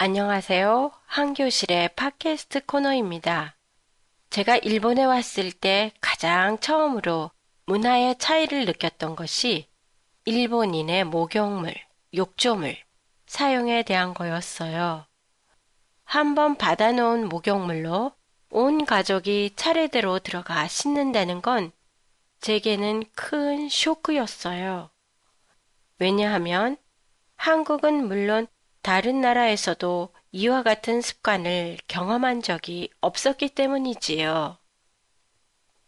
안녕하세요. 한교실의 팟캐스트 코너입니다. 제가 일본에 왔을 때 가장 처음으로 문화의 차이를 느꼈던 것이 일본인의 목욕물, 욕조물 사용에 대한 거였어요. 한번 받아놓은 목욕물로 온 가족이 차례대로 들어가 씻는다는 건 제게는 큰 쇼크였어요. 왜냐하면 한국은 물론 다른 나라에서도 이와 같은 습관을 경험한 적이 없었기 때문이지요.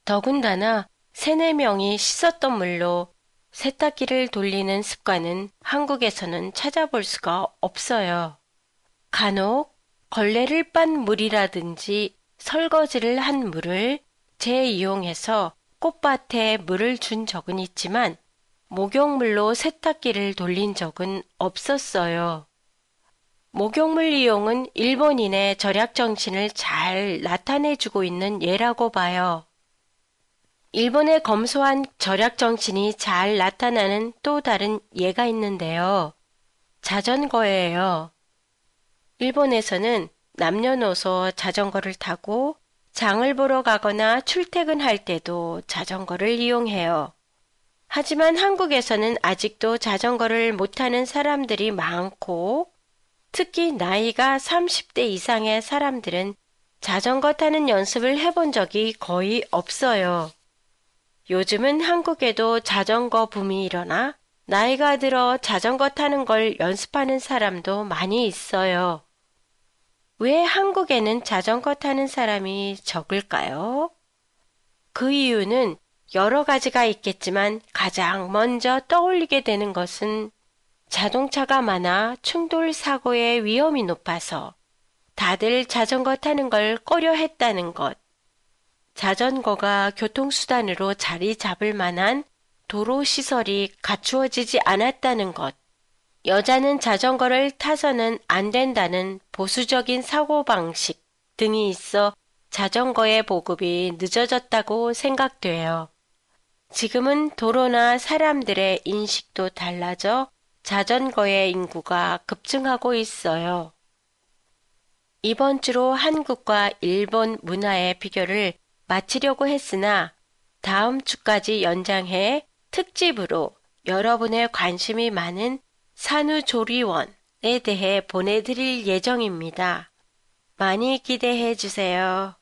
더군다나 3-4명이 씻었던 물로 세탁기를 돌리는 습관은 한국에서는 찾아볼 수가 없어요. 간혹 걸레를 빤 물이라든지 설거지를 한 물을 재이용해서 꽃밭에 물을 준 적은 있지만 목욕물로 세탁기를 돌린 적은 없었어요. 목욕물 이용은 일본인의 절약 정신을 잘 나타내주고 있는 예라고 봐요. 일본의 검소한 절약 정신이 잘 나타나는 또 다른 예가 있는데요. 자전거예요. 일본에서는 남녀노소 자전거를 타고 장을 보러 가거나 출퇴근할 때도 자전거를 이용해요. 하지만 한국에서는 아직도 자전거를 못 타는 사람들이 많고 특히 나이가 30대 이상의 사람들은 자전거 타는 연습을 해본 적이 거의 없어요. 요즘은 한국에도 자전거 붐이 일어나 나이가 들어 자전거 타는 걸 연습하는 사람도 많이 있어요. 왜 한국에는 자전거 타는 사람이 적을까요? 그 이유는 여러 가지가 있겠지만 가장 먼저 떠올리게 되는 것은 자동차가 많아 충돌 사고의 위험이 높아서 다들 자전거 타는 걸 꺼려했다는 것, 자전거가 교통수단으로 자리 잡을 만한 도로 시설이 갖추어지지 않았다는 것, 여자는 자전거를 타서는 안 된다는 보수적인 사고방식 등이 있어 자전거의 보급이 늦어졌다고 생각돼요. 지금은 도로나 사람들의 인식도 달라져 자전거의 인구가 급증하고 있어요. 이번 주로 한국과 일본 문화의 비교를 마치려고 했으나 다음 주까지 연장해 특집으로 여러분의 관심이 많은 산후조리원에 대해 보내드릴 예정입니다. 많이 기대해 주세요.